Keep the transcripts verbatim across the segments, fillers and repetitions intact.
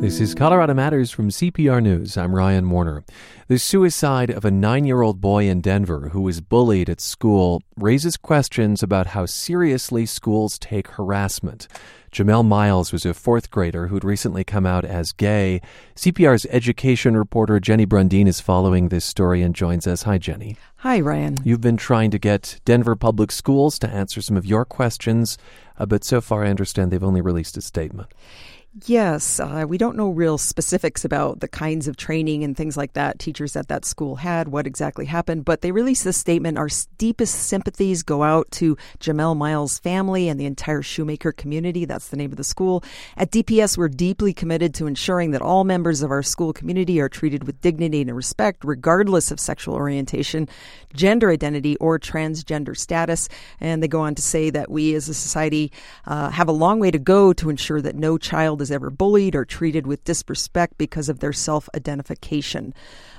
This is Colorado Matters from C P R News. I'm Ryan Warner. The suicide of a nine-year-old boy in Denver who was bullied at school raises questions about how seriously schools take harassment. Jamel Miles was a fourth grader who'd recently come out as gay. C P R's education reporter Jenny Brundin is following this story and joins us. Hi, Jenny. Hi, Ryan. You've been trying to get Denver Public Schools to answer some of your questions, uh, but so far I understand they've only released a statement. Yes, uh, we don't know real specifics about the kinds of training and things like that teachers at that school had, what exactly happened, but they released this statement. Our deepest sympathies go out to Jamel Miles' family and the entire Shoemaker community. That's the name of the school. At D P S, we're deeply committed to ensuring that all members of our school community are treated with dignity and respect, regardless of sexual orientation, gender identity, or transgender status. And they go on to say that we as a society uh, have a long way to go to ensure that no child is ever bullied or treated with disrespect because of their self-identification.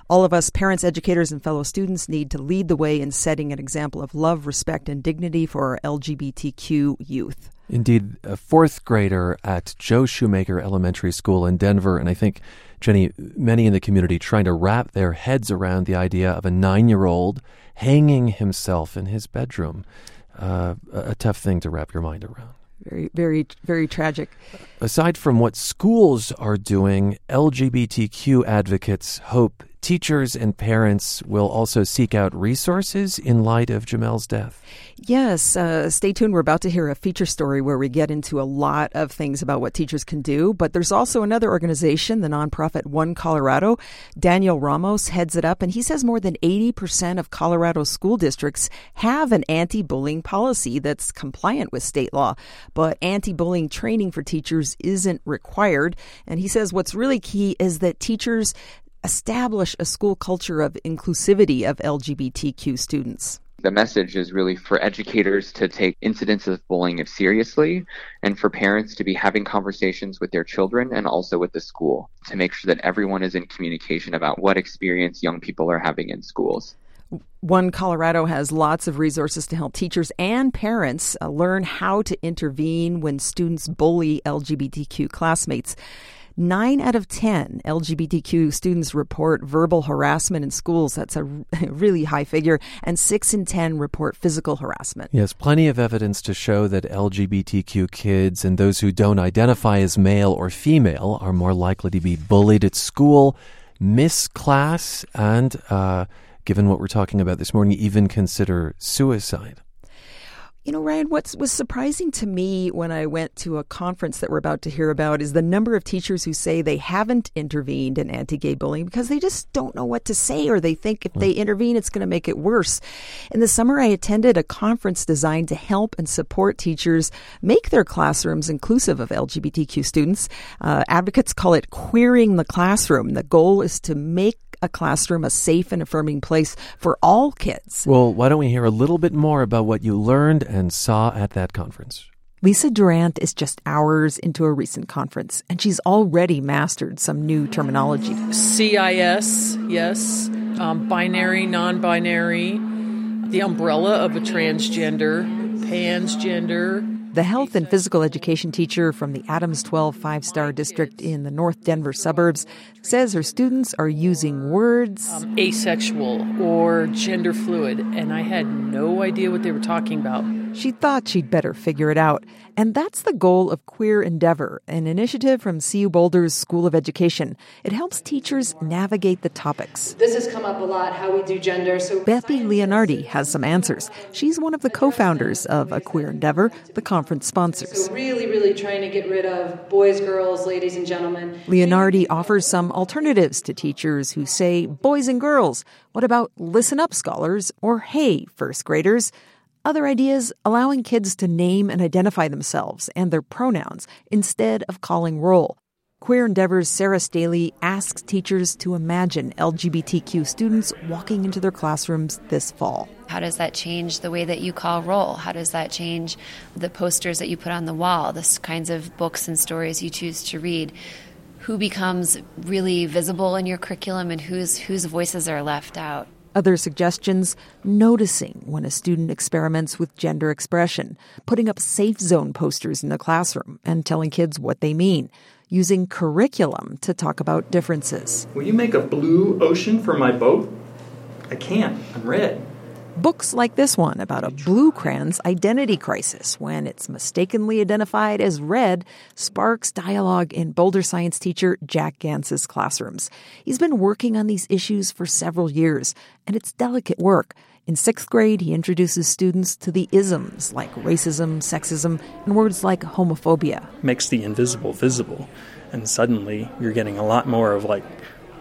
All of us, parents, educators, and fellow students, need to lead the way in setting an example of love, respect, and dignity for our L G B T Q youth. Indeed, a fourth grader at Joe Shoemaker Elementary School in Denver, and I think, Jenny, many in the community trying to wrap their heads around the idea of a nine-year-old hanging himself in his bedroom. Uh, a tough thing to wrap your mind around. Very, very, very tragic. Aside from what schools are doing, L G B T Q advocates hope teachers and parents will also seek out resources in light of Jamel's death. Yes. Uh, stay tuned. We're about to hear a feature story where we get into a lot of things about what teachers can do. But there's also another organization, the nonprofit One Colorado. Daniel Ramos heads it up, and he says more than eighty percent of Colorado school districts have an anti-bullying policy that's compliant with state law. But anti-bullying training for teachers isn't required. And he says what's really key is that teachers establish a school culture of inclusivity of L G B T Q students. The message is really for educators to take incidents of bullying seriously and for parents to be having conversations with their children and also with the school to make sure that everyone is in communication about what experience young people are having in schools. One Colorado has lots of resources to help teachers and parents uh, learn how to intervene when students bully L G B T Q classmates. Nine out of ten L G B T Q students report verbal harassment in schools. That's a really high figure. And six in ten report physical harassment. Yes, plenty of evidence to show that L G B T Q kids and those who don't identify as male or female are more likely to be bullied at school, miss class, and uh, given what we're talking about this morning, even consider suicide. You know, Ryan, what was surprising to me when I went to a conference that we're about to hear about is the number of teachers who say they haven't intervened in anti-gay bullying because they just don't know what to say, or they think if they intervene, it's going to make it worse. In the summer, I attended a conference designed to help and support teachers make their classrooms inclusive of L G B T Q students. Uh, advocates call it queering the classroom. The goal is to make a classroom a safe and affirming place for all kids. Well, why don't we hear a little bit more about what you learned and saw at that conference? Lisa Durant is just hours into a recent conference, and she's already mastered some new terminology. C I S, yes, um, binary, non-binary, the umbrella of a transgender, pansgender. The health and physical education teacher from the Adams twelve Five Star District in the North Denver suburbs says her students are using words um, asexual or gender fluid, and I had no idea what they were talking about. She thought she'd better figure it out. And that's the goal of Queer Endeavor, an initiative from C U Boulder's School of Education. It helps teachers navigate the topics. This has come up a lot, how we do gender. So Bethy Leonardi has some answers. She's one of the co-founders of A Queer Endeavor, the conference sponsors. So really, really trying to get rid of boys, girls, ladies, and gentlemen. Leonardi offers some alternatives to teachers who say, boys and girls. What about listen up, scholars, or hey, first graders? Other ideas, allowing kids to name and identify themselves and their pronouns instead of calling roll. Queer Endeavor's Sarah Staley asks teachers to imagine L G B T Q students walking into their classrooms this fall. How does that change the way that you call roll? How does that change the posters that you put on the wall, the kinds of books and stories you choose to read? Who becomes really visible in your curriculum and whose whose voices are left out? A Other suggestions, noticing when a student experiments with gender expression, putting up safe zone posters in the classroom and telling kids what they mean, using curriculum to talk about differences. Will you make a blue ocean for my boat? I can't. I'm red. Books like this one about a blue cran's identity crisis when it's mistakenly identified as red sparks dialogue in Boulder science teacher Jack Gantz's classrooms. He's been working on these issues for several years, and it's delicate work. In sixth grade, he introduces students to the isms like racism, sexism, and words like homophobia. Makes the invisible visible, and suddenly you're getting a lot more of like,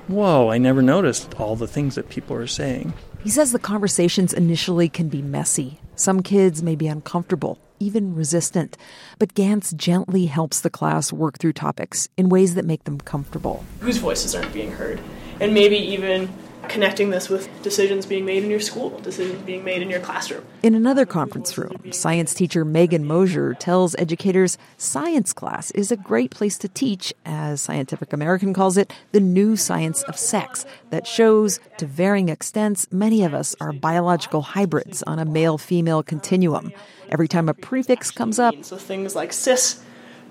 whoa, I never noticed all the things that people are saying. He says the conversations initially can be messy. Some kids may be uncomfortable, even resistant. But Gantz gently helps the class work through topics in ways that make them comfortable. Whose voices aren't being heard? And maybe even connecting this with decisions being made in your school, decisions being made in your classroom. In another conference room, science teacher Megan Mosier tells educators science class is a great place to teach, as Scientific American calls it, the new science of sex that shows, to varying extents, many of us are biological hybrids on a male-female continuum. Every time a prefix comes up... So things like cis,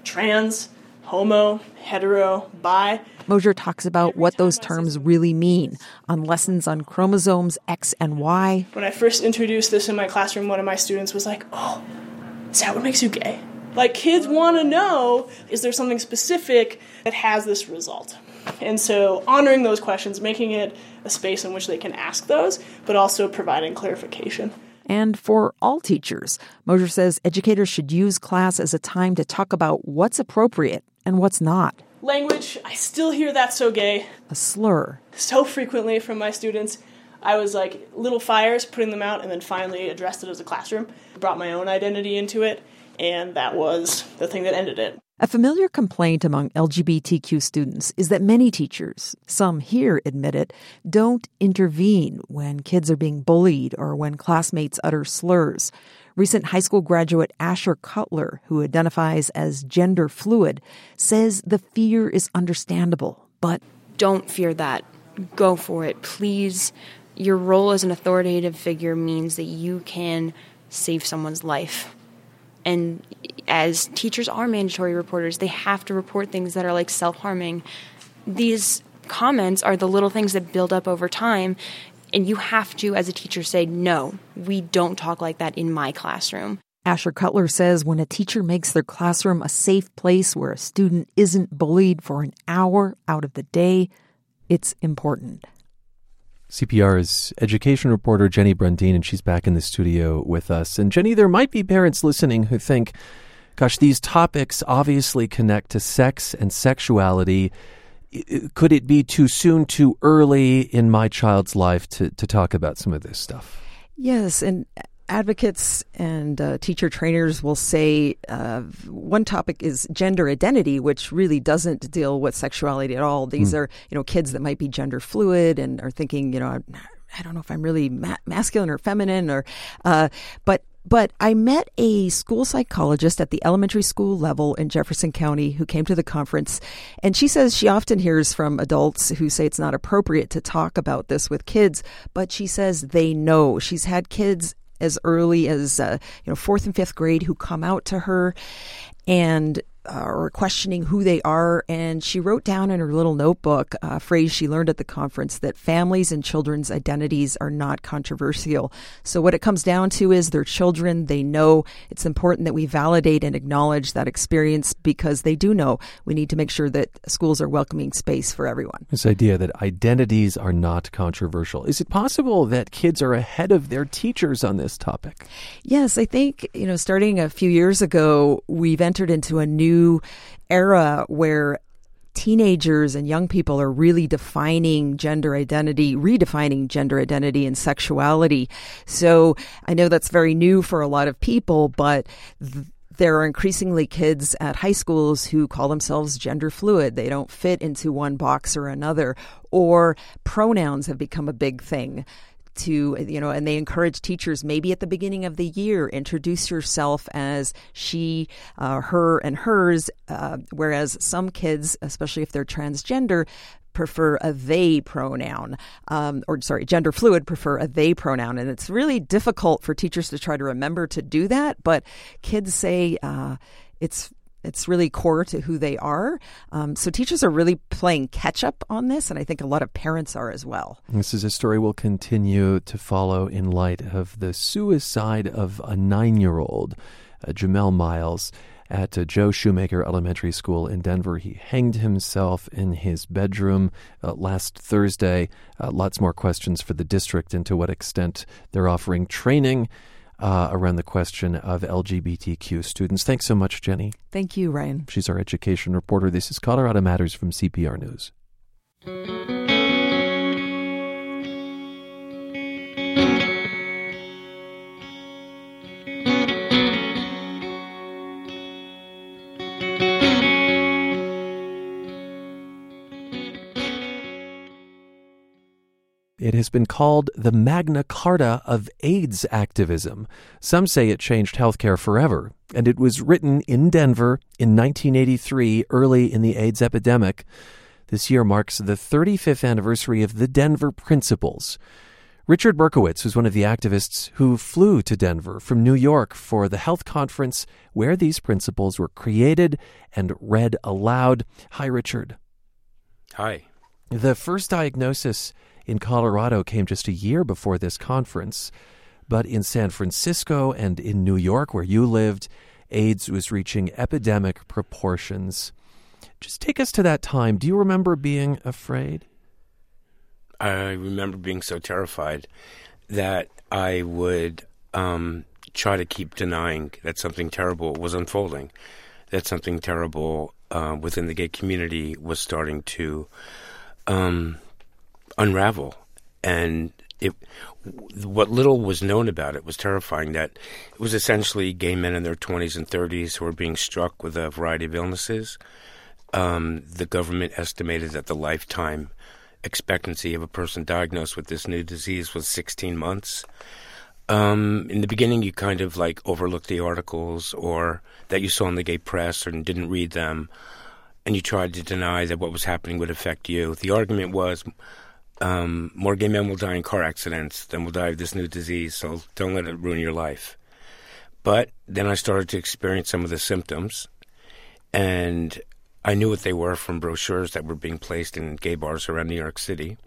trans, homo, hetero, bi. Mosier talks about what those terms really mean on lessons on chromosomes X and Y. When I first introduced this in my classroom, one of my students was like, oh, is that what makes you gay? Like, kids want to know, is there something specific that has this result? And so honoring those questions, making it a space in which they can ask those, but also providing clarification. And for all teachers, Mosier says educators should use class as a time to talk about what's appropriate and what's not. Language, I still hear that so gay. A slur. So frequently from my students, I was like little fires, putting them out, and then finally addressed it as a classroom. Brought my own identity into it, and that was the thing that ended it. A familiar complaint among L G B T Q students is that many teachers, some here admit it, don't intervene when kids are being bullied or when classmates utter slurs. Recent high school graduate Asher Cutler, who identifies as gender fluid, says the fear is understandable, but... Don't fear that. Go for it. Please, your role as an authoritative figure means that you can save someone's life. And as teachers are mandatory reporters, they have to report things that are like self-harming. These comments are the little things that build up over time. And you have to, as a teacher, say, no, we don't talk like that in my classroom. Asher Cutler says when a teacher makes their classroom a safe place where a student isn't bullied for an hour out of the day, it's important. C P R's education reporter Jenny Brundin, and she's back in the studio with us. And Jenny, there might be parents listening who think, gosh, these topics obviously connect to sex and sexuality. Could it be too soon, too early in my child's life to, to talk about some of this stuff? Yes, and advocates and uh, teacher trainers will say uh, one topic is gender identity, which really doesn't deal with sexuality at all. These mm. are, you know, kids that might be gender fluid and are thinking, you know, I'm, I don't know if I'm really ma- masculine or feminine or, uh, but. But I met a school psychologist at the elementary school level in Jefferson County who came to the conference, and she says she often hears from adults who say it's not appropriate to talk about this with kids, but she says they know. She's had kids as early as uh, you know fourth and fifth grade who come out to her and uh, are questioning who they are, and she wrote down in her little notebook a phrase she learned at the conference that families and children's identities are not controversial. So what it comes down to is they're children, they know. It's important that we validate and acknowledge that experience because they do know. We need to make sure that schools are welcoming space for everyone. This idea that identities are not controversial. Is it possible that kids are ahead of their teachers on this topic? Yes, I think, you know, starting a few years ago, we've entered into a new era where teenagers and young people are really defining gender identity, redefining gender identity and sexuality. So I know that's very new for a lot of people, but th- there are increasingly kids at high schools who call themselves gender fluid. They don't fit into one box or another, or pronouns have become a big thing. To, you know, and they encourage teachers maybe at the beginning of the year, introduce yourself as she, uh, her, and hers, uh, whereas some kids, especially if they're transgender, prefer a they pronoun, um, or sorry, gender fluid prefer a they pronoun. And it's really difficult for teachers to try to remember to do that. But kids say uh, it's It's really core to who they are. Um, so teachers are really playing catch up on this, and I think a lot of parents are as well. This is a story we'll continue to follow in light of the suicide of a nine-year-old, uh, Jamel Miles, at uh, Joe Shoemaker Elementary School in Denver. He hanged himself in his bedroom uh, last Thursday. Uh, lots more questions for the district and to what extent they're offering training Uh, around the question of L G B T Q students. Thanks so much, Jenny. Thank you, Ryan. She's our education reporter. This is Colorado Matters from C P R News. It has been called the Magna Carta of AIDS activism. Some say it changed healthcare forever, and it was written in Denver in nineteen eighty-three, early in the AIDS epidemic. This year marks the thirty-fifth anniversary of the Denver Principles. Richard Berkowitz was one of the activists who flew to Denver from New York for the health conference where these principles were created and read aloud. Hi, Richard. Hi. The first diagnosis in Colorado came just a year before this conference, but in San Francisco and in New York, where you lived, AIDS was reaching epidemic proportions. Just take us to that time. Do you remember being afraid? I remember being so terrified that I would um, try to keep denying that something terrible was unfolding, that something terrible uh, within the gay community was starting to Um, unravel, and it what little was known about it was terrifying. That it was essentially gay men in their twenties and thirties who were being struck with a variety of illnesses. Um, the government estimated that the lifetime expectancy of a person diagnosed with this new disease was sixteen months. Um, in the beginning, you kind of like overlooked the articles or that you saw in the gay press or didn't read them, and you tried to deny that what was happening would affect you. The argument was, Um, more gay men will die in car accidents than will die of this new disease, so don't let it ruin your life. But then I started to experience some of the symptoms, and I knew what they were from brochures that were being placed in gay bars around New York City.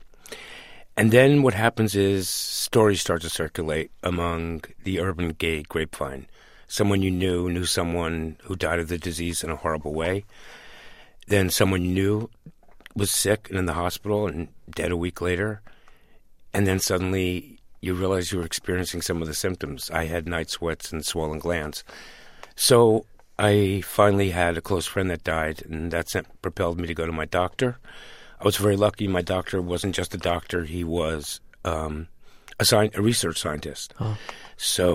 And then what happens is stories start to circulate among the urban gay grapevine. Someone you knew knew someone who died of the disease in a horrible way. Then someone you knew was sick and in the hospital and dead a week later, and then suddenly you realize you were experiencing some of the symptoms. I had night sweats and swollen glands. So I finally had a close friend that died, and that sent, propelled me to go to my doctor. I was very lucky. My doctor wasn't just a doctor. He was um, a, sci- a research scientist. Huh. So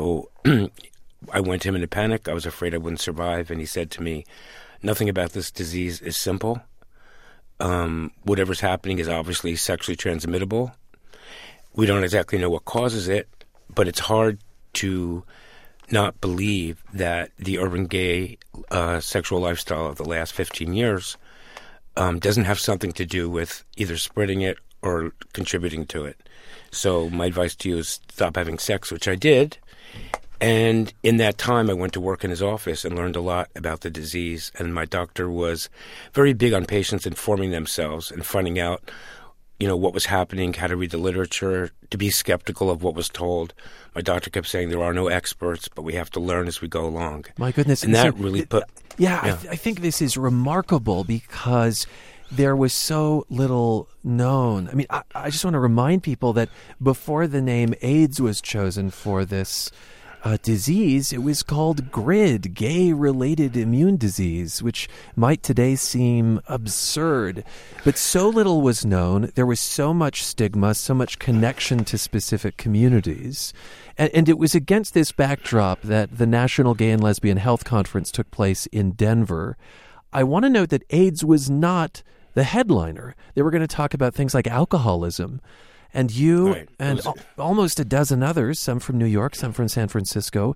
I went to him in a panic. I was afraid I wouldn't survive, and he said to me, "Nothing about this disease is simple. Um, whatever's happening is obviously sexually transmittable. We don't exactly know what causes it, but it's hard to not believe that the urban gay uh, sexual lifestyle of the last fifteen years um, doesn't have something to do with either spreading it or contributing to it. So my advice to you is stop having sex," which I did. And in that time, I went to work in his office and learned a lot about the disease. And my doctor was very big on patients informing themselves and finding out, you know, what was happening, how to read the literature, to be skeptical of what was told. My doctor kept saying there are no experts, but we have to learn as we go along. My goodness. And, and that so, really put... Yeah, yeah. I, th- I think this is remarkable because there was so little known. I mean, I, I just want to remind people that before the name AIDS was chosen for this Uh, disease, it was called GRID, gay-related immune disease, which might today seem absurd. But so little was known. There was so much stigma, so much connection to specific communities. And, and it was against this backdrop that the National Gay and Lesbian Health Conference took place in Denver. I want to note that AIDS was not the headliner. They were going to talk about things like alcoholism. And you right. and al- almost a dozen others, some from New York, some from San Francisco,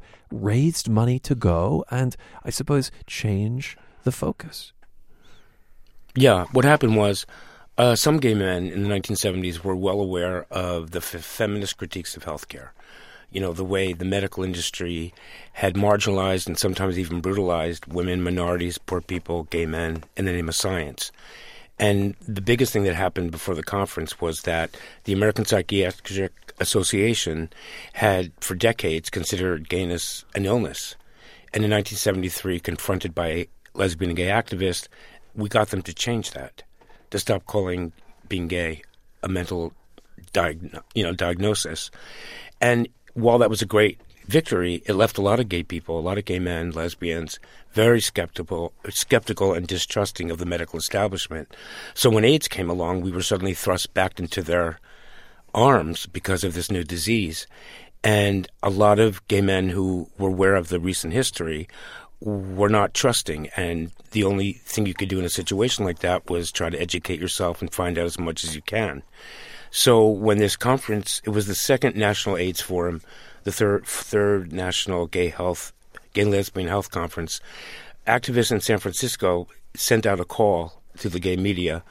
raised money to go and, I suppose, change the focus. Yeah. What happened was Uh, some gay men in the nineteen seventies were well aware of the f- feminist critiques of healthcare. You know, the way the medical industry had marginalized and sometimes even brutalized women, minorities, poor people, gay men, in the name of science. And the biggest thing that happened before the conference was that the American Psychiatric Association had, for decades, considered gayness an illness. And in nineteen seventy-three, confronted by lesbian and gay activists, we got them to change that, to stop calling being gay a mental diag- you know, diagnosis. And while that was a great victory, it left a lot of gay people, a lot of gay men, lesbians, very skeptical skeptical and distrusting of the medical establishment. So when AIDS came along, we were suddenly thrust back into their arms because of this new disease. And a lot of gay men who were aware of the recent history were not trusting, and the only thing you could do in a situation like that was try to educate yourself and find out as much as you can. So when this conference, it was the second National AIDS Forum, the third third National Gay Health, Gay and Lesbian Health Conference, activists in San Francisco sent out a call to the gay media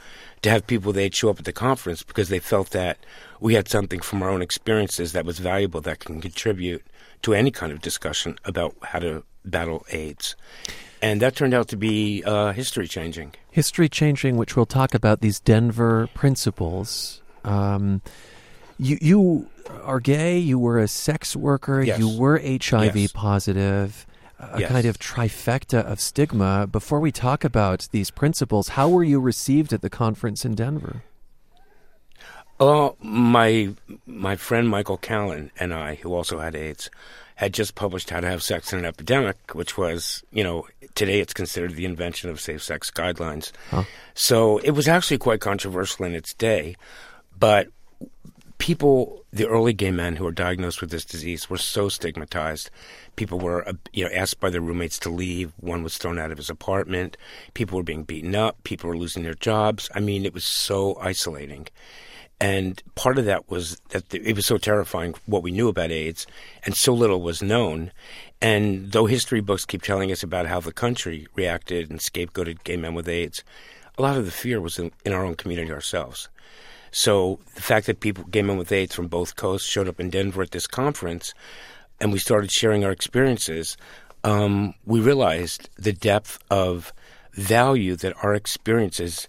to have people they'd show up at the conference because they felt that we had something from our own experiences that was valuable that can contribute to any kind of discussion about how to battle AIDS. And that turned out to be uh, history-changing. History-changing, which we'll talk about, these Denver principles. Um, you, you are gay, you were a sex worker, yes. You were H I V yes. positive, a yes. kind of trifecta of stigma. Before we talk about these principles, how were you received at the conference in Denver? Oh, my my friend Michael Callen and I, who also had AIDS, had just published How to Have Sex in an Epidemic, which was, you know, today it's considered the invention of safe sex guidelines. Huh. So it was actually quite controversial in its day, but people, the early gay men who were diagnosed with this disease were so stigmatized. People were, you know, asked by their roommates to leave. One was thrown out of his apartment. People were being beaten up. People were losing their jobs. I mean, it was so isolating. And part of that was that it was so terrifying what we knew about AIDS, and so little was known. And though history books keep telling us about how the country reacted and scapegoated gay men with AIDS, a lot of the fear was in, in our own community ourselves. So the fact that people, gay men with AIDS from both coasts, showed up in Denver at this conference, and we started sharing our experiences, um, we realized the depth of value that our experiences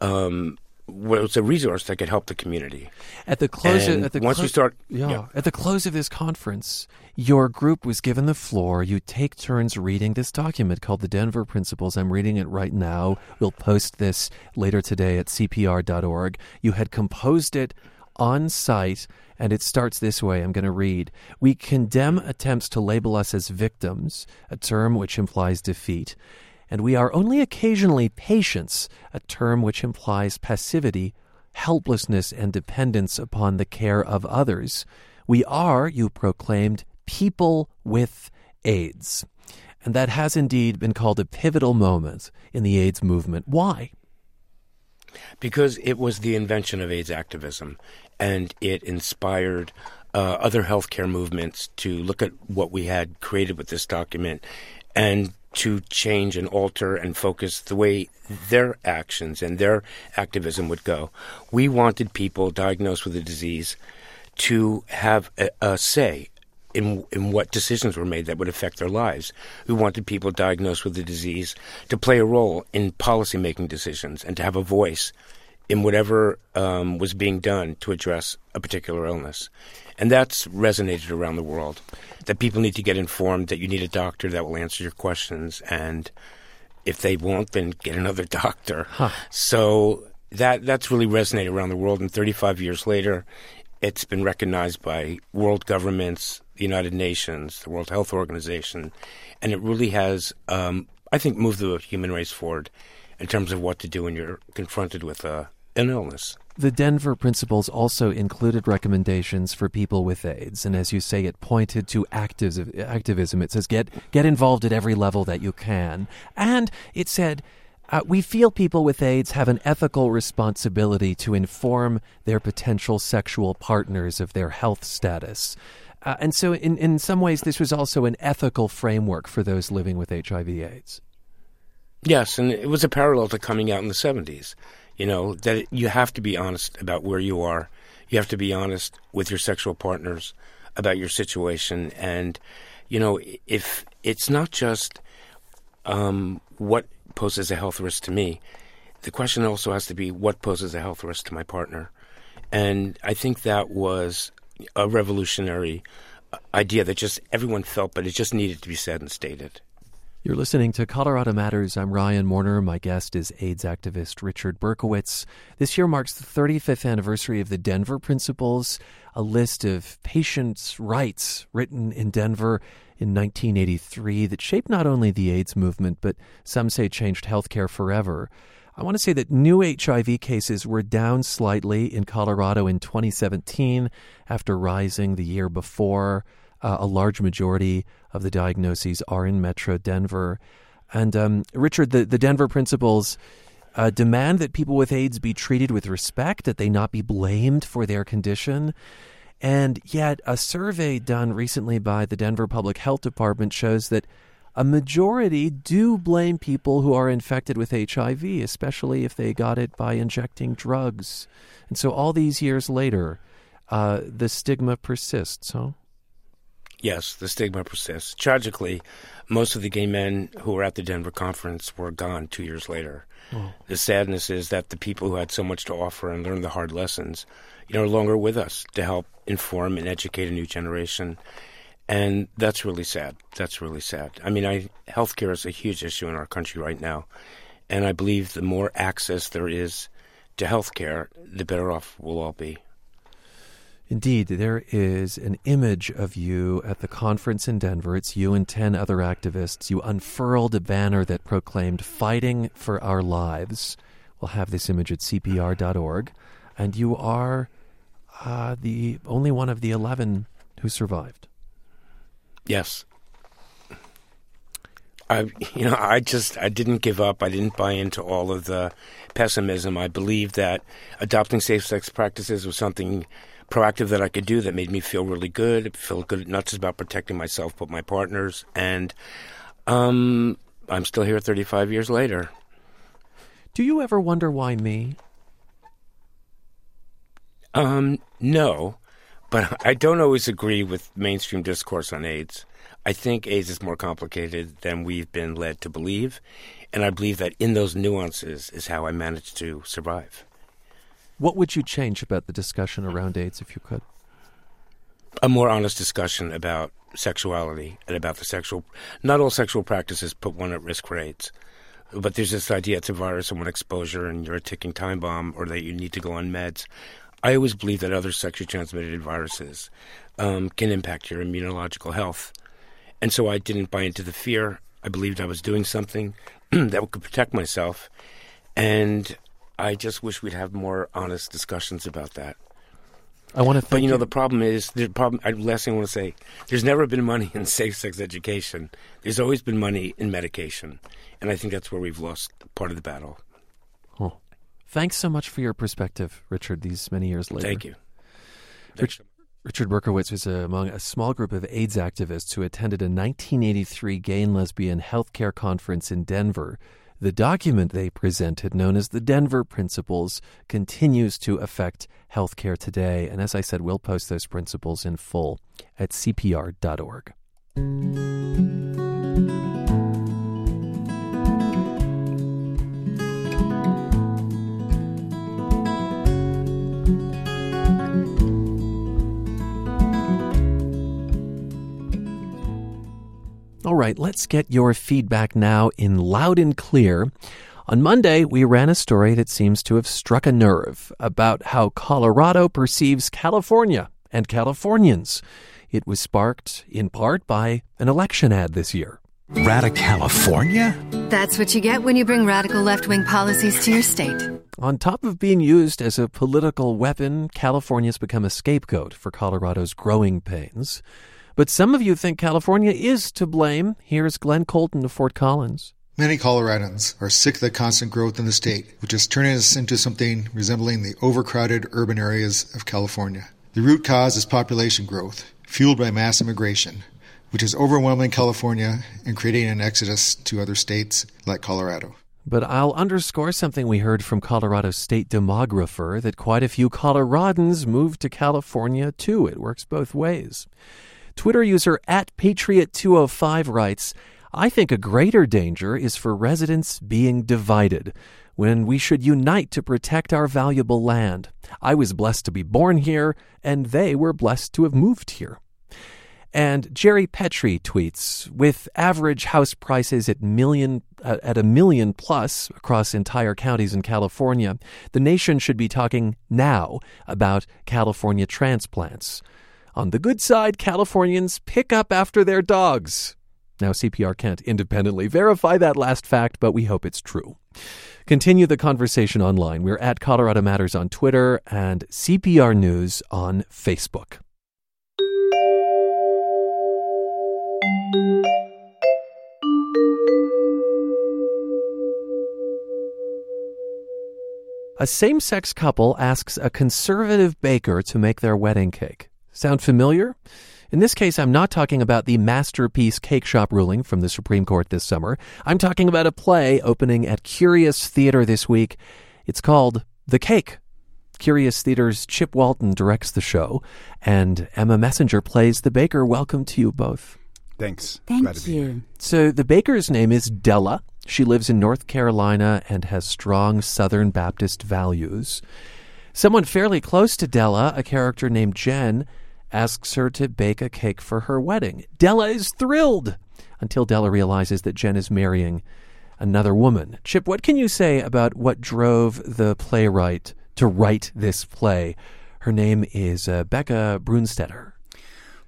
um well, it's a resource that could help the community. At the close, of, at the once clo- you start, yeah, yeah. At the close of this conference, your group was given the floor. You take turns reading this document called the Denver Principles. I'm reading it right now. We'll post this later today at C P R dot org. You had composed it on site, and it starts this way. I'm going to read. We condemn attempts to label us as victims, a term which implies defeat. And we are only occasionally patients, a term which implies passivity, helplessness, and dependence upon the care of others. We are, you proclaimed, people with AIDS. And that has indeed been called a pivotal moment in the AIDS movement. Why? Because it was the invention of AIDS activism, and it inspired uh, other healthcare movements to look at what we had created with this document and to change and alter and focus the way their actions and their activism would go. We wanted people diagnosed with a disease to have a, a say in in what decisions were made that would affect their lives. We wanted people diagnosed with the disease to play a role in policy-making decisions and to have a voice in whatever um, was being done to address a particular illness. And that's resonated around the world, that people need to get informed, that you need a doctor that will answer your questions, and if they won't, then get another doctor. Huh. So that that's really resonated around the world, and thirty-five years later, it's been recognized by world governments, the United Nations, the World Health Organization, and it really has, um, I think, moved the human race forward in terms of what to do when you're confronted with a an illness. The Denver Principles also included recommendations for people with AIDS, and as you say, it pointed to activism. activism. It says get get involved at every level that you can. And it said, uh, we feel people with AIDS have an ethical responsibility to inform their potential sexual partners of their health status. Uh, and so in, in some ways, this was also an ethical framework for those living with H I V AIDS. Yes, and it was a parallel to coming out in the seventies, you know, that it, you have to be honest about where you are. You have to be honest with your sexual partners about your situation. And, you know, if it's not just um, what poses a health risk to me, the question also has to be what poses a health risk to my partner. And I think that was a revolutionary idea that just everyone felt, but it just needed to be said and stated. You're listening to Colorado Matters. I'm Ryan Warner. My guest is AIDS activist Richard Berkowitz. This year marks the thirty-fifth anniversary of the Denver Principles, a list of patients' rights written in Denver in nineteen eighty-three that shaped not only the AIDS movement, but some say changed healthcare forever. I want to say that new H I V cases were down slightly in Colorado in twenty seventeen after rising the year before. Uh, a large majority of the diagnoses are in Metro Denver. And um, Richard, the, the Denver Principles uh, demand that people with AIDS be treated with respect, that they not be blamed for their condition. And yet a survey done recently by the Denver Public Health Department shows that a majority do blame people who are infected with H I V, especially if they got it by injecting drugs. And so all these years later, uh, the stigma persists, huh? Yes, the stigma persists. Tragically, most of the gay men who were at the Denver conference were gone two years later. Oh. The sadness is that the people who had so much to offer and learned the hard lessons are no longer with us to help inform and educate a new generation. And that's really sad. That's really sad. I mean, I, healthcare is a huge issue in our country right now. And I believe the more access there is to healthcare, the better off we'll all be. Indeed, there is an image of you at the conference in Denver. It's you and ten other activists. You unfurled a banner that proclaimed "Fighting for Our Lives." We'll have this image at C P R dot org. And you are uh, the only one of the eleven who survived. Yes. I, you know, I just, I didn't give up. I didn't buy into all of the pessimism. I believed that adopting safe-sex practices was something proactive that I could do that made me feel really good. I feel good, not just about protecting myself, but my partners. And um, I'm still here thirty-five years later. Do you ever wonder why me? Um, no, but I don't always agree with mainstream discourse on AIDS. I think AIDS is more complicated than we've been led to believe. And I believe that in those nuances is how I managed to survive. What would you change about the discussion around AIDS if you could? A more honest discussion about sexuality and about the sexual... Not all sexual practices put one at risk for AIDS. But there's this idea it's a virus and one exposure and you're a ticking time bomb or that you need to go on meds. I always believe that other sexually transmitted viruses um, can impact your immunological health. And so I didn't buy into the fear. I believed I was doing something that could protect myself. And I just wish we'd have more honest discussions about that. I want to thank But, you know, you. the problem is, the problem, last thing I want to say, there's never been money in safe sex education. There's always been money in medication. And I think that's where we've lost part of the battle. Oh. Thanks so much for your perspective, Richard, these many years later. Thank you. Rich, so Richard Berkowitz was among a small group of AIDS activists who attended a nineteen eighty-three gay and lesbian healthcare conference in Denver. The document they presented, known as the Denver Principles, continues to affect healthcare today. And as I said, we'll post those principles in full at C P R dot org. All right, let's get your feedback now in loud and clear. On Monday, we ran a story that seems to have struck a nerve about how Colorado perceives California and Californians. It was sparked in part by an election ad this year. Radic-California? That's what you get when you bring radical left-wing policies to your state. On top of being used as a political weapon, California's become a scapegoat for Colorado's growing pains. But some of you think California is to blame. Here's Glenn Colton of Fort Collins. Many Coloradans are sick of the constant growth in the state, which is turning us into something resembling the overcrowded urban areas of California. The root cause is population growth, fueled by mass immigration, which is overwhelming California and creating an exodus to other states like Colorado. But I'll underscore something we heard from Colorado State demographer, that quite a few Coloradans moved to California, too. It works both ways. Twitter user at Patriot two oh five writes, I think a greater danger is for residents being divided, when we should unite to protect our valuable land. I was blessed to be born here, and they were blessed to have moved here. And Jerry Petrie tweets, with average house prices at million uh, at a million plus across entire counties in California, the nation should be talking now about California transplants. On the good side, Californians pick up after their dogs. Now, C P R can't independently verify that last fact, but we hope it's true. Continue the conversation online. We're at Colorado Matters on Twitter and C P R News on Facebook. A same-sex couple asks a conservative baker to make their wedding cake. Sound familiar? In this case, I'm not talking about the Masterpiece Cake Shop ruling from the Supreme Court this summer. I'm talking about a play opening at Curious Theater this week. It's called The Cake. Curious Theater's Chip Walton directs the show, and Emma Messenger plays the baker. Welcome to you both. Thanks. Thank Glad to be you. Here. So the baker's name is Della. She lives in North Carolina and has strong Southern Baptist values. Someone fairly close to Della, a character named Jen, asks her to bake a cake for her wedding. Della is thrilled until Della realizes that Jen is marrying another woman. Chip, what can you say about what drove the playwright to write this play? Her name is uh, Becca Brunstetter.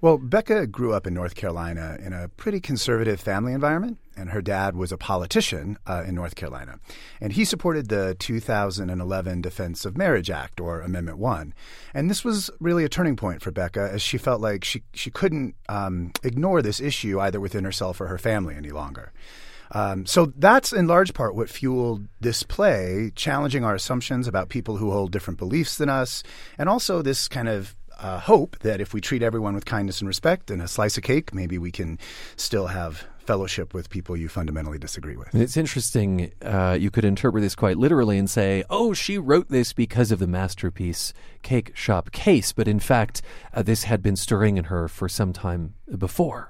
Well, Becca grew up in North Carolina in a pretty conservative family environment, and her dad was a politician uh, in North Carolina. And he supported the two thousand eleven Defense of Marriage Act, or Amendment one. And this was really a turning point for Becca, as she felt like she, she couldn't um, ignore this issue either within herself or her family any longer. Um, so that's in large part what fueled this play, challenging our assumptions about people who hold different beliefs than us, and also this kind of Uh, hope that if we treat everyone with kindness and respect and a slice of cake, maybe we can still have fellowship with people you fundamentally disagree with. It's interesting. Uh, you could interpret this quite literally and say, oh, she wrote this because of the Masterpiece Cake Shop case. But in fact, uh, this had been stirring in her for some time before.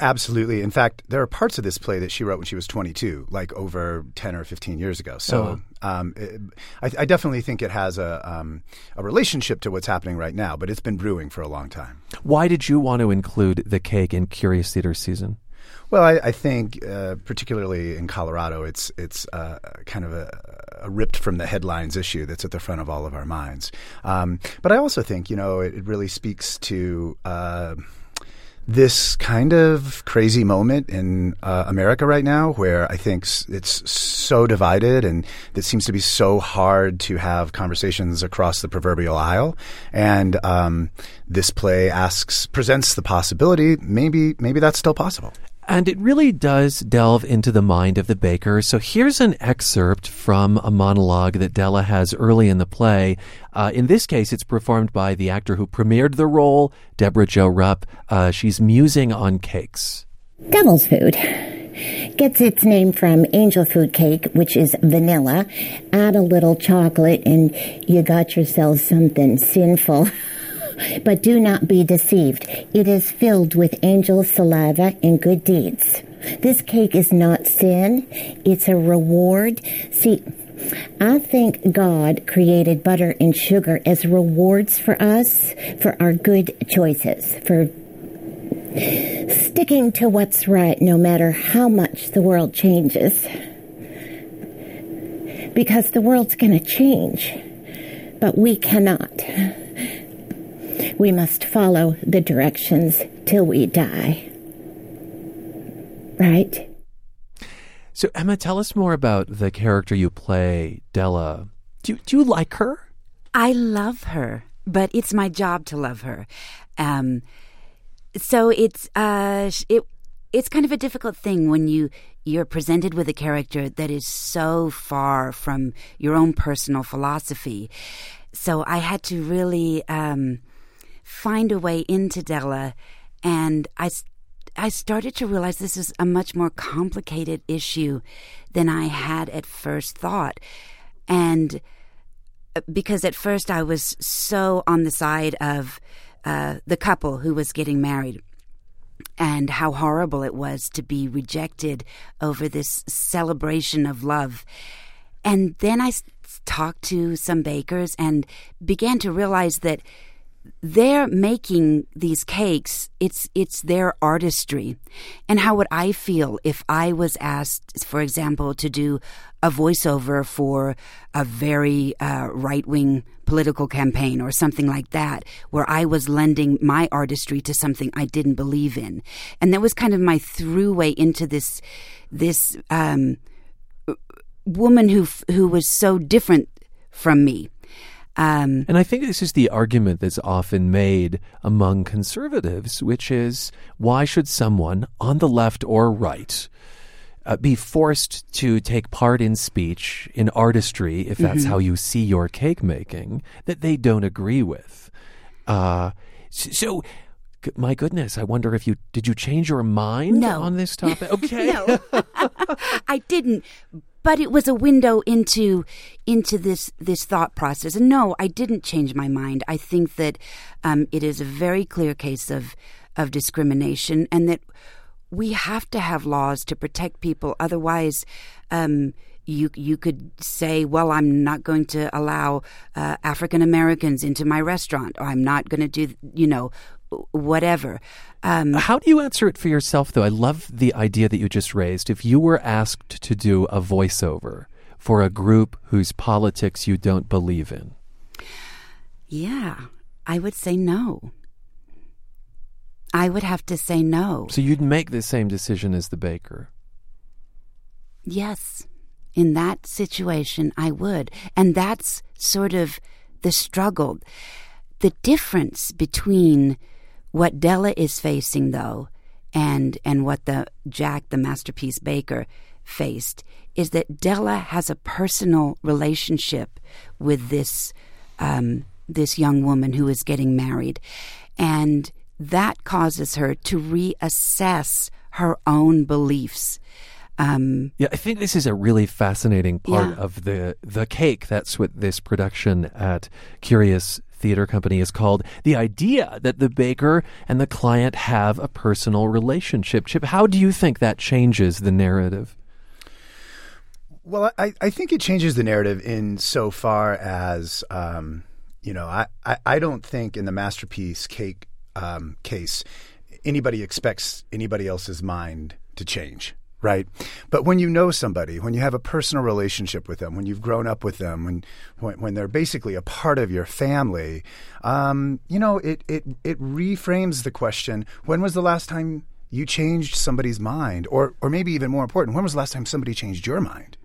Absolutely. In fact, there are parts of this play that she wrote when she was twenty-two, like over ten or fifteen years ago. So oh. um, it, I, I definitely think it has a, um, a relationship to what's happening right now, but it's been brewing for a long time. Why did you want to include the cake in Curious Theater season? Well, I, I think uh, particularly in Colorado, it's it's uh, kind of a, a ripped from the headlines issue that's at the front of all of our minds. Um, but I also think, you know, it, it really speaks to Uh, this kind of crazy moment in uh, America right now, where I think it's so divided and it seems to be so hard to have conversations across the proverbial aisle. And um, this play asks, presents the possibility, maybe, maybe that's still possible. And it really does delve into the mind of the baker. So here's an excerpt from a monologue that Della has early in the play. Uh, in this case, it's performed by the actor who premiered the role, Deborah Jo Rupp. Uh, she's musing on cakes. Devil's food gets its name from angel food cake, which is vanilla. Add a little chocolate and you got yourself something sinful. But do not be deceived. It is filled with angel saliva and good deeds. This cake is not sin. It's a reward. See, I think God created butter and sugar as rewards for us, for our good choices, for sticking to what's right no matter how much the world changes. Because the world's going to change, but we cannot. We must follow the directions till we die. Right? So, Emma, tell us more about the character you play, Della. Do, do you like her? I love her, but it's my job to love her. Um, so it's uh, it it's kind of a difficult thing when you you're presented with a character that is so far from your own personal philosophy. So I had to really Um, find a way into Della, and I, I started to realize this is a much more complicated issue than I had at first thought. And because at first I was so on the side of uh, the couple who was getting married and how horrible it was to be rejected over this celebration of love. And then I talked to some bakers and began to realize that they're making these cakes. It's it's their artistry. And how would I feel if I was asked, for example, to do a voiceover for a very uh, right-wing political campaign or something like that, where I was lending my artistry to something I didn't believe in? And that was kind of my throughway into this this um, woman who who was so different from me. Um, and I think this is the argument that's often made among conservatives, which is, why should someone on the left or right uh, be forced to take part in speech, in artistry, if that's mm-hmm. how you see your cake making, that they don't agree with? Uh, so... My goodness, I wonder if you, did you change your mind no. on this topic? Okay. No, I didn't. But it was a window into into this, this thought process. And no, I didn't change my mind. I think that um, it is a very clear case of of discrimination, and that we have to have laws to protect people. Otherwise, um, you you could say, well, I'm not going to allow uh, African Americans into my restaurant, or I'm not going to do, you know, whatever. Um, How do you answer it for yourself, though? I love the idea that you just raised. If you were asked to do a voiceover for a group whose politics you don't believe in. Yeah, I would say no. I would have to say no. So you'd make the same decision as the baker? Yes. In that situation, I would. And that's sort of the struggle. The difference between what Della is facing, though, and and what the Jack, the Masterpiece Baker, faced, is that Della has a personal relationship with this um, this young woman who is getting married, and that causes her to reassess her own beliefs. Um, yeah, I think this is a really fascinating part yeah. of the the cake. That's what this production at Curious Theater Company is called, the idea that the baker and the client have a personal relationship. Chip, how do you think that changes the narrative? Well, I, I think it changes the narrative in so far as, um, you know, I, I, I don't think in the Masterpiece Cake um, case, anybody expects anybody else's mind to change. Right. But when you know somebody, when you have a personal relationship with them, when you've grown up with them, when when, when they're basically a part of your family, um, you know, it, it, it reframes the question, when was the last time you changed somebody's mind? Or or maybe even more important, when was the last time somebody changed your mind?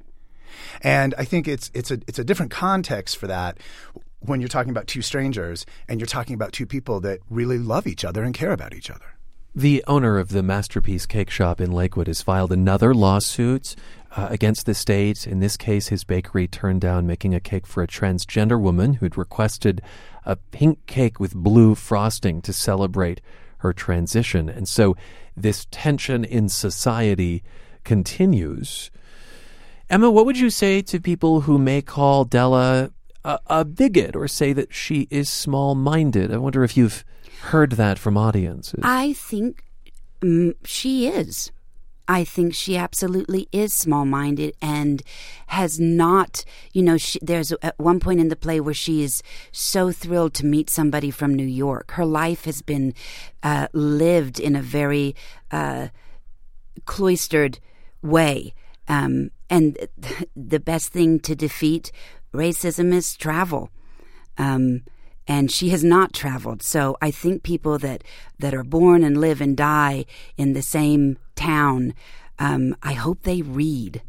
And I think it's it's a it's a different context for that when you're talking about two strangers and you're talking about two people that really love each other and care about each other. The owner of the Masterpiece Cake Shop in Lakewood has filed another lawsuit uh, against the state. In this case, his bakery turned down making a cake for a transgender woman who'd requested a pink cake with blue frosting to celebrate her transition. And so this tension in society continues. Emma, what would you say to people who may call Della a, a bigot or say that she is small-minded? I wonder if you've heard that from audiences. I think um, she is. I think she absolutely is small-minded and has not, you know, she, there's at one point in the play where she is so thrilled to meet somebody from New York. Her life has been uh, lived in a very uh, cloistered way. Um, and the best thing to defeat racism is travel. Um And she has not traveled. So I think people that, that are born and live and die in the same town, um, I hope they read,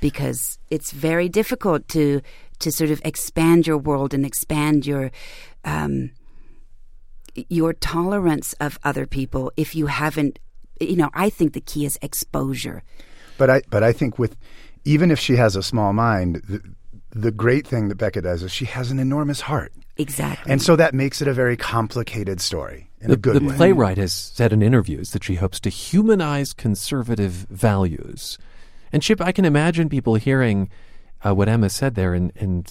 because it's very difficult to to sort of expand your world and expand your um, your tolerance of other people if you haven't, you know, I think the key is exposure. But I, but I think with, even if she has a small mind, the, the great thing that Becca does is she has an enormous heart. Exactly. And so that makes it a very complicated story in the, a good the way. The playwright has said in interviews that she hopes to humanize conservative values. And Chip, I can imagine people hearing uh, what Emma said there and, and,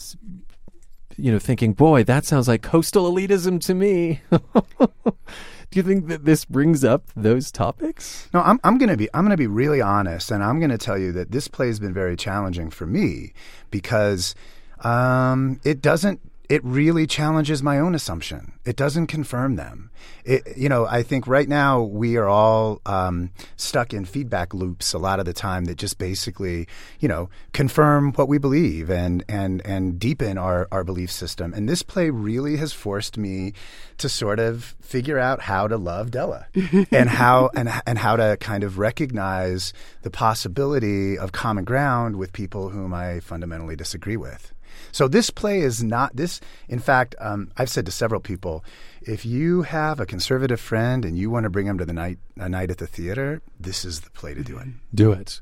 you know, thinking, boy, that sounds like coastal elitism to me. Do you think that this brings up those topics? No, I'm, I'm going to be I'm going to be really honest, and I'm going to tell you that this play has been very challenging for me because um, it doesn't. It really challenges my own assumption. It doesn't confirm them. It, you know, I think right now we are all um, stuck in feedback loops a lot of the time that just basically, you know, confirm what we believe and and and deepen our, our belief system. And this play really has forced me to sort of figure out how to love Della and how and and how to kind of recognize the possibility of common ground with people whom I fundamentally disagree with. So this play is not this. In fact, um, I've said to several people, if you have a conservative friend and you want to bring them to the night a night at the theater, this is the play to do it. Do it.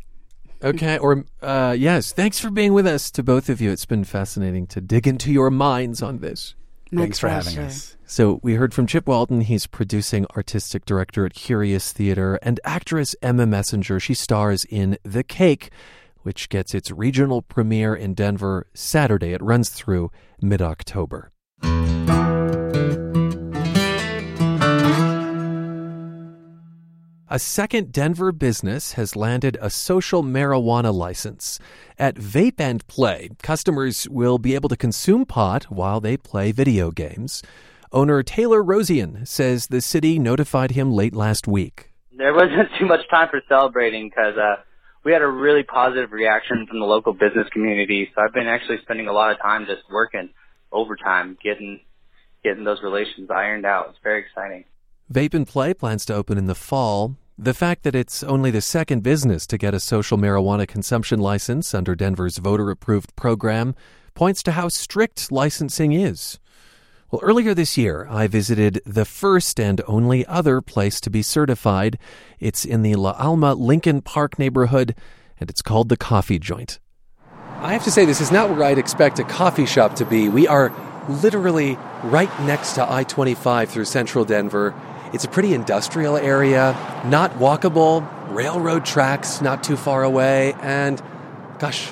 Okay. Or uh, yes. Thanks for being with us to both of you. It's been fascinating to dig into your minds on this. My Thanks pleasure. for having us. So we heard from Chip Walton. He's producing artistic director at Curious Theater, and actress Emma Messenger. She stars in The Cake, which gets its regional premiere in Denver Saturday. It runs through mid-October. A second Denver business has landed a social marijuana license. At Vape and Play, customers will be able to consume pot while they play video games. Owner Taylor Rosian says the city notified him late last week. There wasn't too much time for celebrating because... Uh... We had a really positive reaction from the local business community, so I've been actually spending a lot of time just working overtime, getting getting those relations ironed out. It's very exciting. Vape and Play plans to open in the fall. The fact that it's only the second business to get a social marijuana consumption license under Denver's voter-approved program points to how strict licensing is. Well, earlier this year, I visited the first and only other place to be certified. It's in the La Alma Lincoln Park neighborhood, and it's called the Coffee Joint. I have to say, this is not where I'd expect a coffee shop to be. We are literally right next to I twenty-five through central Denver. It's a pretty industrial area, not walkable, railroad tracks not too far away, and, gosh,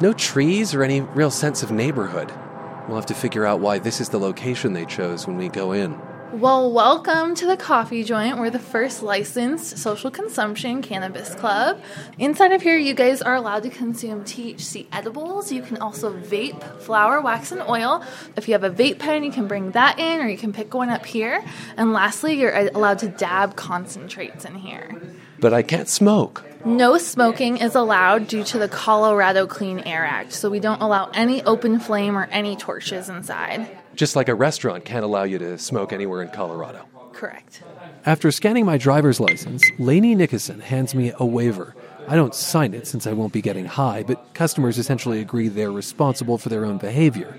no trees or any real sense of neighborhood. We'll have to figure out why this is the location they chose when we go in. Well, welcome to the Coffee Joint. We're the first licensed social consumption cannabis club. Inside of here, you guys are allowed to consume T H C edibles. You can also vape, flower, wax, and oil. If you have a vape pen, you can bring that in, or you can pick one up here. And lastly, you're allowed to dab concentrates in here. But I can't smoke. No smoking is allowed due to the Colorado Clean Air Act, so we don't allow any open flame or any torches inside. Just like a restaurant can't allow you to smoke anywhere in Colorado. Correct. After scanning my driver's license, Lainey Nickerson hands me a waiver. I don't sign it since I won't be getting high, but customers essentially agree they're responsible for their own behavior.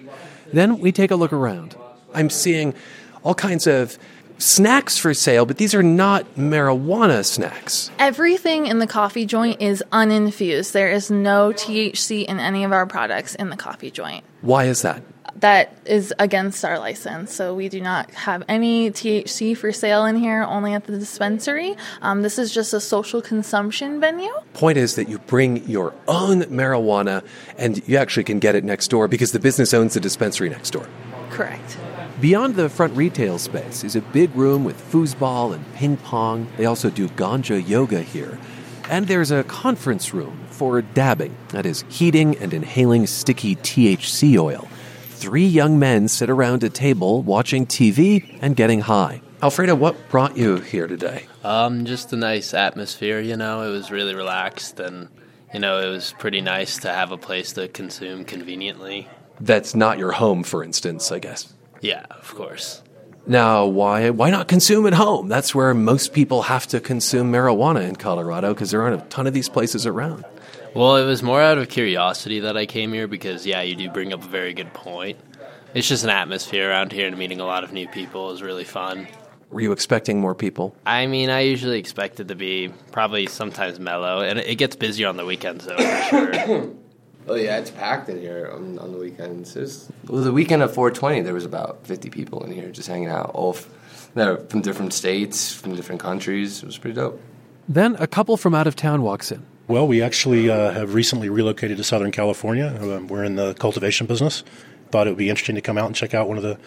Then we take a look around. I'm seeing all kinds of snacks for sale, but these are not marijuana snacks. Everything in the Coffee Joint is uninfused. There is no T H C in any of our products in the Coffee Joint. Why is that? That is against our license, so we do not have any T H C for sale in here, only at the dispensary. Um, this is just a social consumption venue. Point is that you bring your own marijuana, and you actually can get it next door because the business owns the dispensary next door. Correct. Beyond the front retail space is a big room with foosball and ping pong. They also do ganja yoga here. And there's a conference room for dabbing, that is, heating and inhaling sticky T H C oil. Three young men sit around a table watching T V and getting high. Alfredo, what brought you here today? Um, just a nice atmosphere, you know. It was really relaxed and, you know, it was pretty nice to have a place to consume conveniently. That's not your home, for instance, I guess. Yeah, of course. Now, why why not consume at home? That's where most people have to consume marijuana in Colorado because there aren't a ton of these places around. Well, it was more out of curiosity that I came here because, yeah, you do bring up a very good point. It's just an atmosphere around here and meeting a lot of new people is really fun. Were you expecting more people? I mean, I usually expected to be probably sometimes mellow, and it gets busier on the weekends, though, for sure. Oh, yeah, it's packed in here on, on the weekends. It's well, the weekend of four twenty, there was about fifty people in here just hanging out, all f- that were from different states, from different countries. It was pretty dope. Then a couple from out of town walks in. Well, we actually uh, have recently relocated to Southern California. Um, we're in the cultivation business. Thought it would be interesting to come out and check out one of the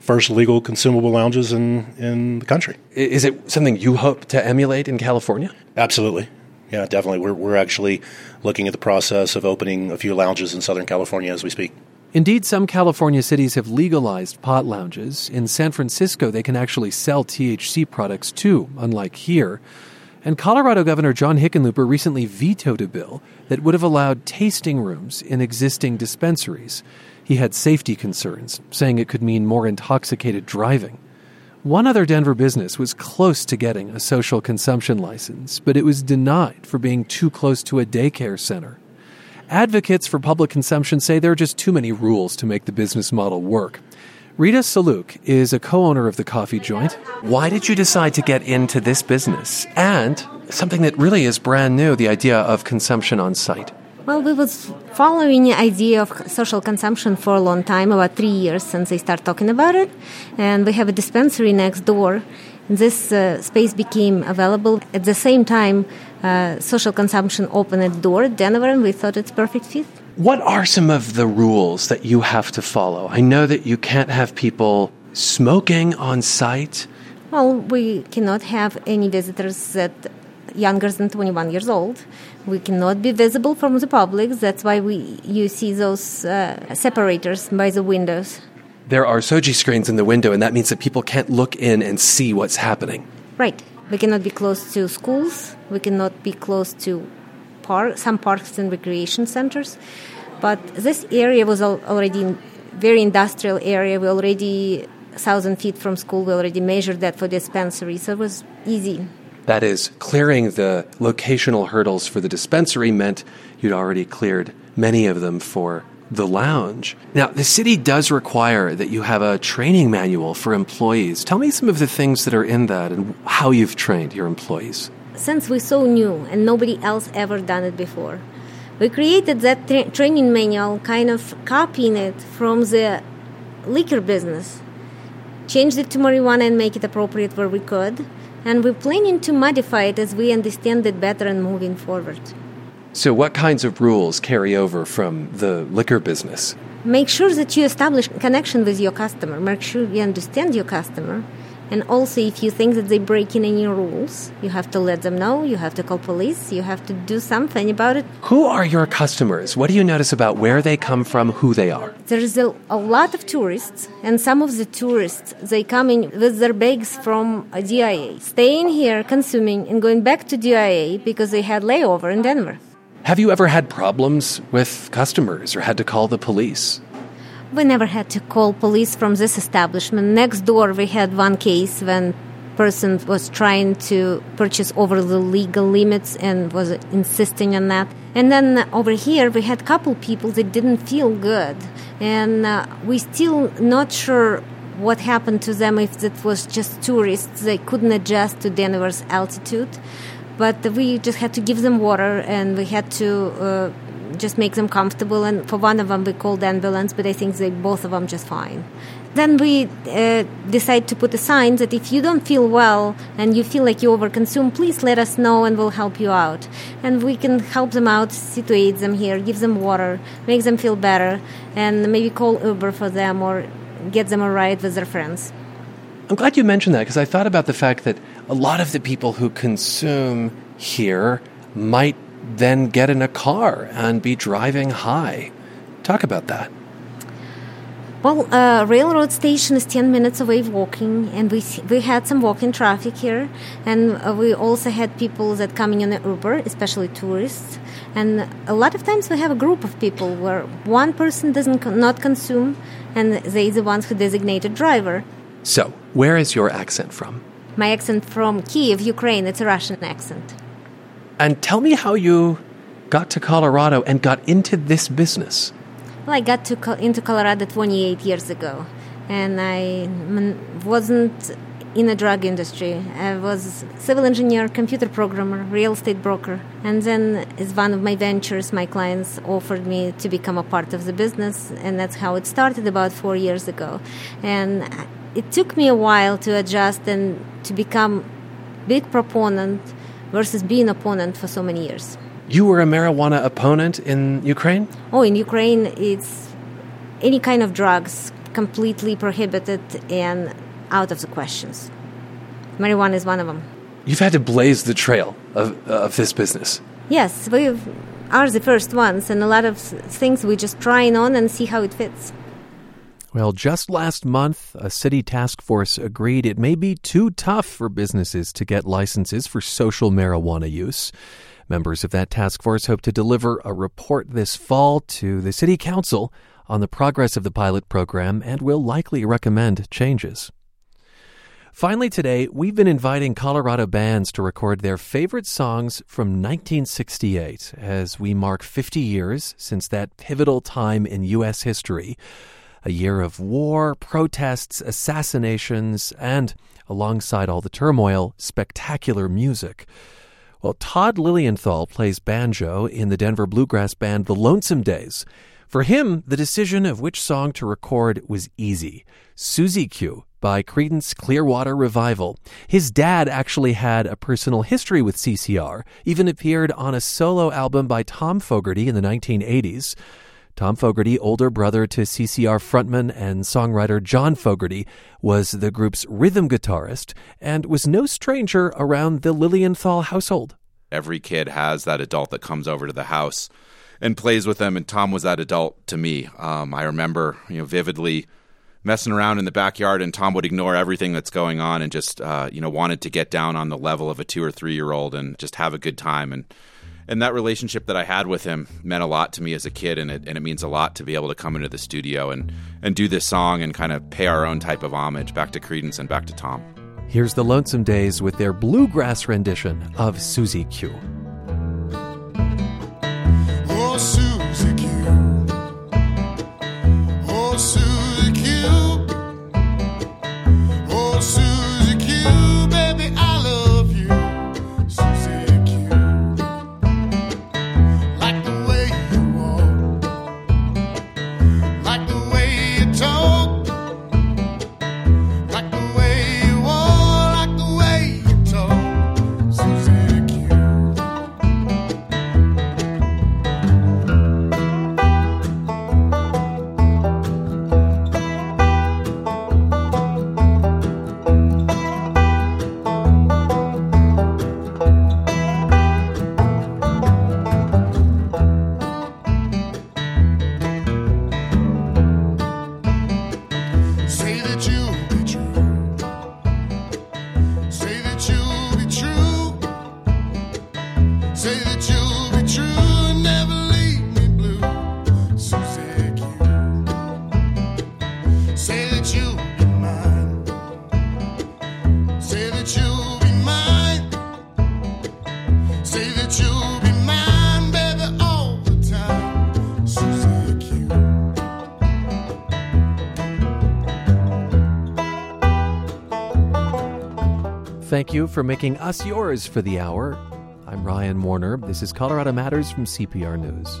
first legal consumable lounges in, in the country. Is it something you hope to emulate in California? Absolutely. Yeah, definitely. We're we're actually looking at the process of opening a few lounges in Southern California as we speak. Indeed, some California cities have legalized pot lounges. In San Francisco, they can actually sell T H C products too, unlike here. And Colorado Governor John Hickenlooper recently vetoed a bill that would have allowed tasting rooms in existing dispensaries. He had safety concerns, saying it could mean more intoxicated driving. One other Denver business was close to getting a social consumption license, but it was denied for being too close to a daycare center. Advocates for public consumption say there are just too many rules to make the business model work. Rita Saluk is a co-owner of the Coffee Joint. Why did you decide to get into this business? And something that really is brand new, the idea of consumption on site. Well, we was following the idea of social consumption for a long time, about three years since they started talking about it. And we have a dispensary next door. This uh, space became available. At the same time, uh, social consumption opened at door at Denver, and we thought it's perfect fit. What are some of the rules that you have to follow? I know that you can't have people smoking on site. Well, we cannot have any visitors that younger than twenty-one years old. We cannot be visible from the public. That's why we you see those uh, separators by the windows. There are Shoji screens in the window, and that means that people can't look in and see what's happening. Right. We cannot be close to schools. We cannot be close to Park, some parks and recreation centers. But this area was al- already a very industrial area. We already, one thousand feet from school, we already measured that for dispensary, so it was easy. That is, clearing the locational hurdles for the dispensary meant you'd already cleared many of them for the lounge. Now, the city does require that you have a training manual for employees. Tell me some of the things that are in that and how you've trained your employees. Since we're so new and nobody else ever done it before, we created that tra- training manual, kind of copying it from the liquor business, changed it to marijuana and make it appropriate where we could, and we're planning to modify it as we understand it better and moving forward. So what kinds of rules carry over from the liquor business? Make sure that you establish connection with your customer, make sure you understand your customer. And also, if you think that they're breaking any rules, you have to let them know, you have to call police, you have to do something about it. Who are your customers? What do you notice about where they come from, who they are? There is a, a lot of tourists, and some of the tourists, they come in with their bags from D I A, staying here, consuming, and going back to D I A because they had layover in Denver. Have you ever had problems with customers or had to call the police? We never had to call police from this establishment. Next door, we had one case when a person was trying to purchase over the legal limits and was insisting on that. And then over here, we had a couple people that didn't feel good. And uh, we still not sure what happened to them, if it was just tourists. They couldn't adjust to Denver's altitude. But we just had to give them water, and we had to... Uh, just make them comfortable, and for one of them we called the ambulance, but I think they both of them just fine. Then we uh, decide to put a sign that if you don't feel well and you feel like you overconsume, please let us know and we'll help you out. And we can help them out, situate them here, give them water, make them feel better, and maybe call Uber for them or get them a ride with their friends. I'm glad you mentioned that, because I thought about the fact that a lot of the people who consume here might then get in a car and be driving high. Talk about that. Well, uh, railroad station is ten minutes away walking, and we we had some walking traffic here, and uh, we also had people that coming in an Uber, especially tourists, and a lot of times we have a group of people where one person doesn't not consume, and they the ones who designated driver. So, where is your accent from? My accent from Kiev, Ukraine. It's a Russian accent. And tell me how you got to Colorado and got into this business. Well, I got to co- into Colorado twenty-eight years ago, and I wasn't in the drug industry. I was civil engineer, computer programmer, real estate broker. And then as one of my ventures, my clients offered me to become a part of the business. And that's how it started about four years ago. And it took me a while to adjust and to become big proponent versus being opponent for so many years. You were a marijuana opponent in Ukraine? Oh, in Ukraine, it's any kind of drugs completely prohibited and out of the questions. Marijuana is one of them. You've had to blaze the trail of, of this business. Yes, we are the first ones, and a lot of things we're just trying on and see how it fits. Well, just last month, a city task force agreed it may be too tough for businesses to get licenses for social marijuana use. Members of that task force hope to deliver a report this fall to the city council on the progress of the pilot program and will likely recommend changes. Finally today, we've been inviting Colorado bands to record their favorite songs from nineteen sixty-eight as we mark fifty years since that pivotal time in U S history, a year of war, protests, assassinations, and, alongside all the turmoil, spectacular music. Well, Todd Lilienthal plays banjo in the Denver bluegrass band The Lonesome Days. For him, the decision of which song to record was easy. Suzy Q by Creedence Clearwater Revival. His dad actually had a personal history with C C R, even appeared on a solo album by Tom Fogerty in the nineteen eighties. Tom Fogerty, older brother to C C R frontman and songwriter John Fogerty, was the group's rhythm guitarist and was no stranger around the Lilienthal household. Every kid has that adult that comes over to the house and plays with them, and Tom was that adult to me. Um, I remember, you know, vividly messing around in the backyard, and Tom would ignore everything that's going on and just, uh, you know, wanted to get down on the level of a two or three year old and just have a good time. And and that relationship that I had with him meant a lot to me as a kid, and it and it means a lot to be able to come into the studio and and do this song and kind of pay our own type of homage back to Creedence and back to Tom. Here's the Lonesome Days with their bluegrass rendition of Suzy Q. Oh, Suzy Q, oh, Suzy Q, oh, Suzy Q, baby, I love you, Suzy Q, like the way you walk, like the way you talk, like the way you walk, like the way you talk, Suzy Thank you for making us yours for the hour. I'm Ryan Warner. This is Colorado Matters from C P R News.